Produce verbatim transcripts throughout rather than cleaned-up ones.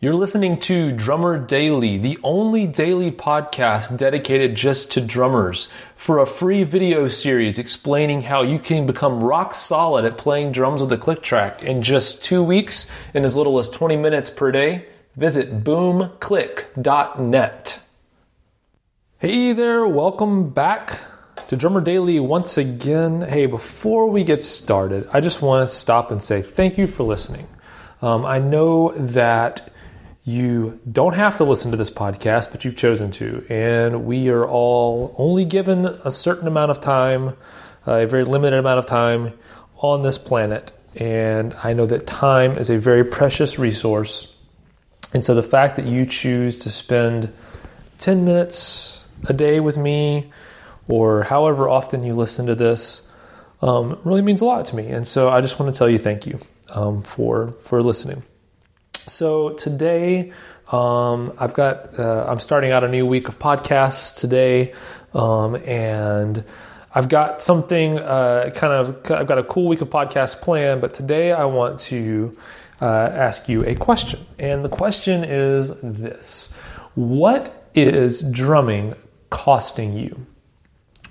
You're listening to Drummer Daily, the only daily podcast dedicated just to drummers. For a free video series explaining how you can become rock solid at playing drums with a click track in just two weeks in as little as twenty minutes per day, visit boom click dot net. Hey there, welcome back to Drummer Daily once again. Hey, before we get started, I just want to stop and say thank you for listening. Um, I know that you don't have to listen to this podcast, but you've chosen to. And we are all only given a certain amount of time, uh, a very limited amount of time on this planet. And I know that time is a very precious resource. And so the fact that you choose to spend ten minutes a day with me, or however often you listen to this, um, really means a lot to me. And so I just want to tell you thank you um, for, for listening. So today, um, I've got, uh, I'm starting out a new week of podcasts today. Um, and I've got something, uh, kind of, I've got a cool week of podcasts planned, but today I want to, uh, ask you a question. And the question is this: what is drumming costing you?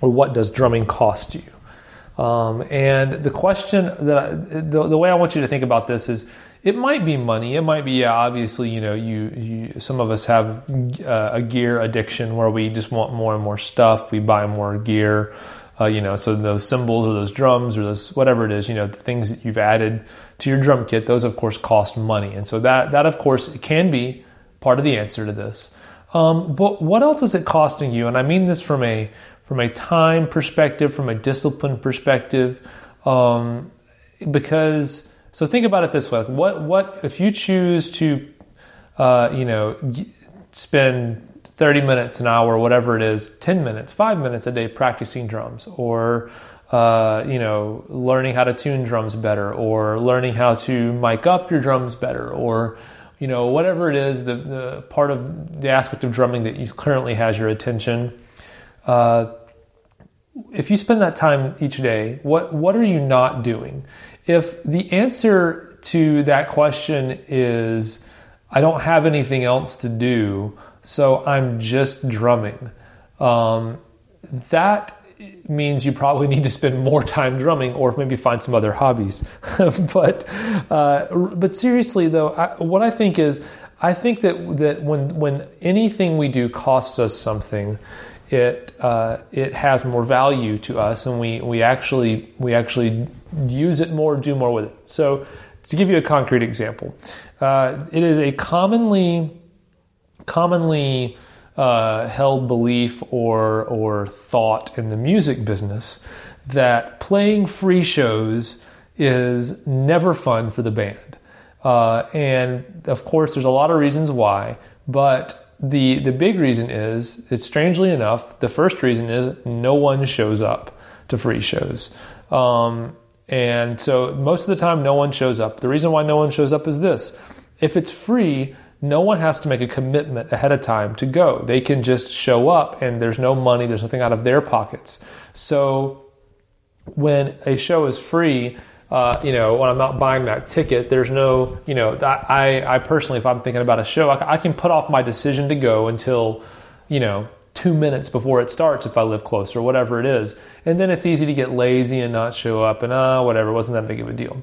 Or what does drumming cost you? Um, and the question that I, the, the way I want you to think about this is, it might be money. It might be, yeah, obviously, you know, you, you some of us have uh, a gear addiction where we just want more and more stuff. We buy more gear, uh, you know, so those cymbals or those drums or those, whatever it is, you know, the things that you've added to your drum kit, those of course cost money. And so that, that of course can be part of the answer to this. Um, but what else is it costing you? And I mean this from a, from a time perspective, from a discipline perspective, um, because so think about it this way. What, what, if you choose to, uh, you know, spend thirty minutes, an hour, whatever it is, ten minutes, five minutes a day practicing drums, or, uh, you know, learning how to tune drums better, or learning how to mic up your drums better, or, you know, whatever it is, the, the part of the aspect of drumming that you currently has your attention, uh, if you spend that time each day, what, what are you not doing? If the answer to that question is, I don't have anything else to do, so I'm just drumming, um, that means you probably need to spend more time drumming, or maybe find some other hobbies. But uh, but seriously though, I, what I think is, I think that that when when anything we do costs us something, it uh, it has more value to us, and we we actually we actually use it more, do more with it. So to give you a concrete example, uh, it is a commonly commonly uh, held belief or or thought in the music business that playing free shows is never fun for the band, uh, and of course there's a lot of reasons why, but The the big reason is, it's strangely enough, the first reason is no one shows up to free shows. Um, and so most of the time, no one shows up. The reason why no one shows up is this: if it's free, no one has to make a commitment ahead of time to go. They can just show up, and there's no money, there's nothing out of their pockets. So when a show is free, Uh, you know, when I'm not buying that ticket, there's no, you know, I, I personally, if I'm thinking about a show, I, I can put off my decision to go until, you know, two minutes before it starts if I live close or whatever it is. And then it's easy to get lazy and not show up and ah, uh, whatever, wasn't that big of a deal.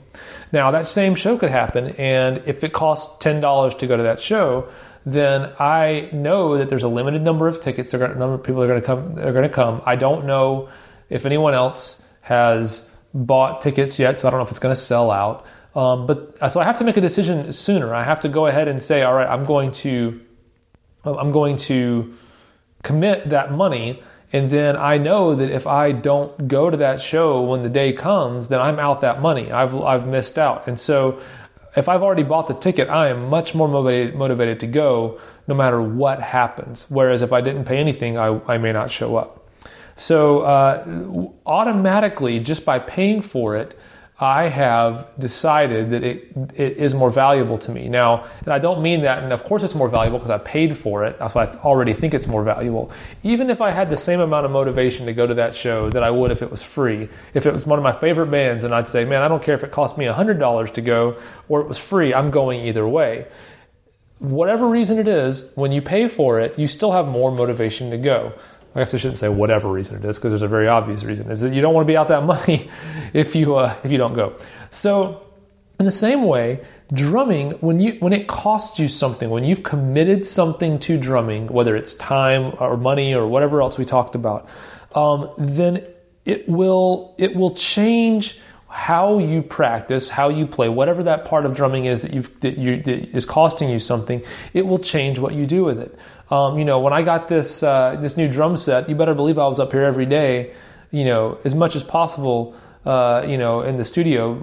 Now that same show could happen, and if it costs ten dollars to go to that show, then I know that there's a limited number of tickets, a number of people are going to come, are going to come. I don't know if anyone else has bought tickets yet, so I don't know if it's going to sell out. Um, but so I have to make a decision sooner. I have to go ahead and say, all right, I'm going to, I'm going to commit that money. And then I know that if I don't go to that show when the day comes, then I'm out that money. I've, I've missed out. And so if I've already bought the ticket, I am much more motivated, motivated to go no matter what happens. Whereas if I didn't pay anything, I, I may not show up. So uh, automatically, just by paying for it, I have decided that it it is more valuable to me. Now, and I don't mean that, and of course it's more valuable because I paid for it. That's why I already think it's more valuable. Even if I had the same amount of motivation to go to that show that I would if it was free, if it was one of my favorite bands, and I'd say, man, I don't care if it cost me one hundred dollars to go or it was free, I'm going either way. Whatever reason it is, when you pay for it, you still have more motivation to go. I guess I shouldn't say whatever reason it is, because there's a very obvious reason, is that you don't want to be out that money if you uh, if you don't go. So in the same way, drumming, when you when it costs you something, when you've committed something to drumming, whether it's time or money or whatever else we talked about, um, then it will it will change how you practice, how you play, whatever that part of drumming is that you've that you that is costing you something. It will change what you do with it. Um, you know, when I got this uh, this new drum set, you better believe I was up here every day, you know, as much as possible, uh, you know, in the studio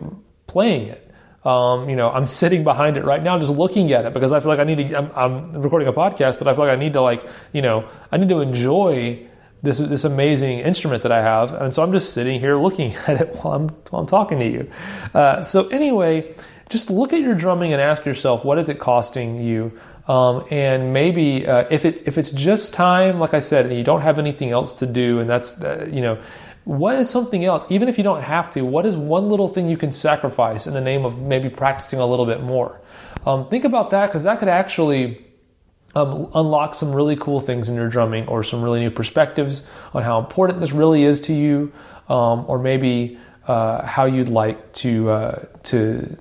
playing it. Um, you know, I'm sitting behind it right now, just looking at it because I feel like I need to. I'm, I'm recording a podcast, but I feel like I need to, like, you know, I need to enjoy this this amazing instrument that I have, and so I'm just sitting here looking at it while I'm while I'm talking to you. Uh, so anyway, just look at your drumming and ask yourself, what is it costing you? Um, and maybe uh, if it if it's just time, like I said, and you don't have anything else to do, and that's uh, you know, what is something else? Even if you don't have to, what is one little thing you can sacrifice in the name of maybe practicing a little bit more? Um, think about that, because that could actually um, unlock some really cool things in your drumming, or some really new perspectives on how important this really is to you, um, or maybe uh, how you'd like to uh, to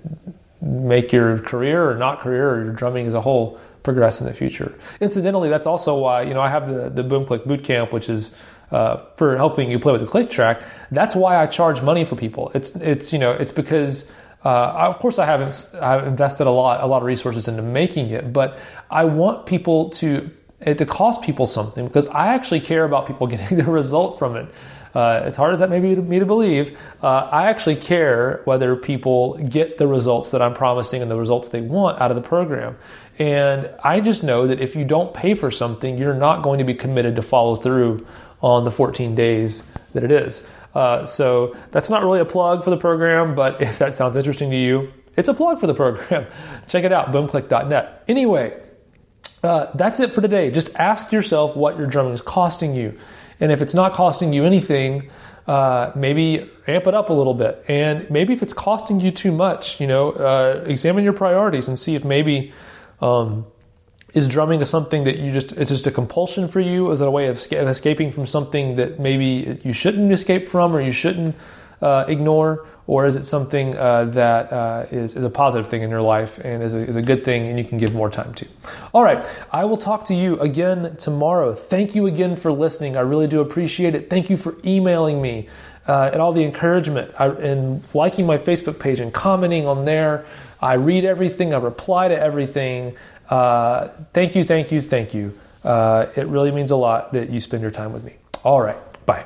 make your career or not career or your drumming as a whole progress in the future. Incidentally, that's also why, you know, I have the, the BoomClick Bootcamp, which is uh, for helping you play with the click track. That's why I charge money for people. It's, it's you know, it's because, uh, I, of course, I haven't I've invested a lot, a lot of resources into making it, but I want people to, it to cost people something, because I actually care about people getting the result from it. Uh, as hard as that may be to me to believe, uh, I actually care whether people get the results that I'm promising and the results they want out of the program. And I just know that if you don't pay for something, you're not going to be committed to follow through on the fourteen days that it is. Uh, so that's not really a plug for the program, but if that sounds interesting to you, it's a plug for the program. Check it out, boom click dot net. Anyway, uh, that's it for today. Just ask yourself what your drumming is costing you. And if it's not costing you anything, uh, maybe amp it up a little bit. And maybe if it's costing you too much, you know, uh, examine your priorities and see if maybe um, is drumming is something that you just, it's just a compulsion for you? Is it a way of escaping from something that maybe you shouldn't escape from, or you shouldn't uh, ignore? Or is it something uh, that uh, is, is a positive thing in your life and is a, is a good thing and you can give more time to? All right. I will talk to you again tomorrow. Thank you again for listening. I really do appreciate it. Thank you for emailing me uh, and all the encouragement I, and liking my Facebook page and commenting on there. I read everything. I reply to everything. Uh, thank you, thank you, thank you. Uh, it really means a lot that you spend your time with me. All right. Bye.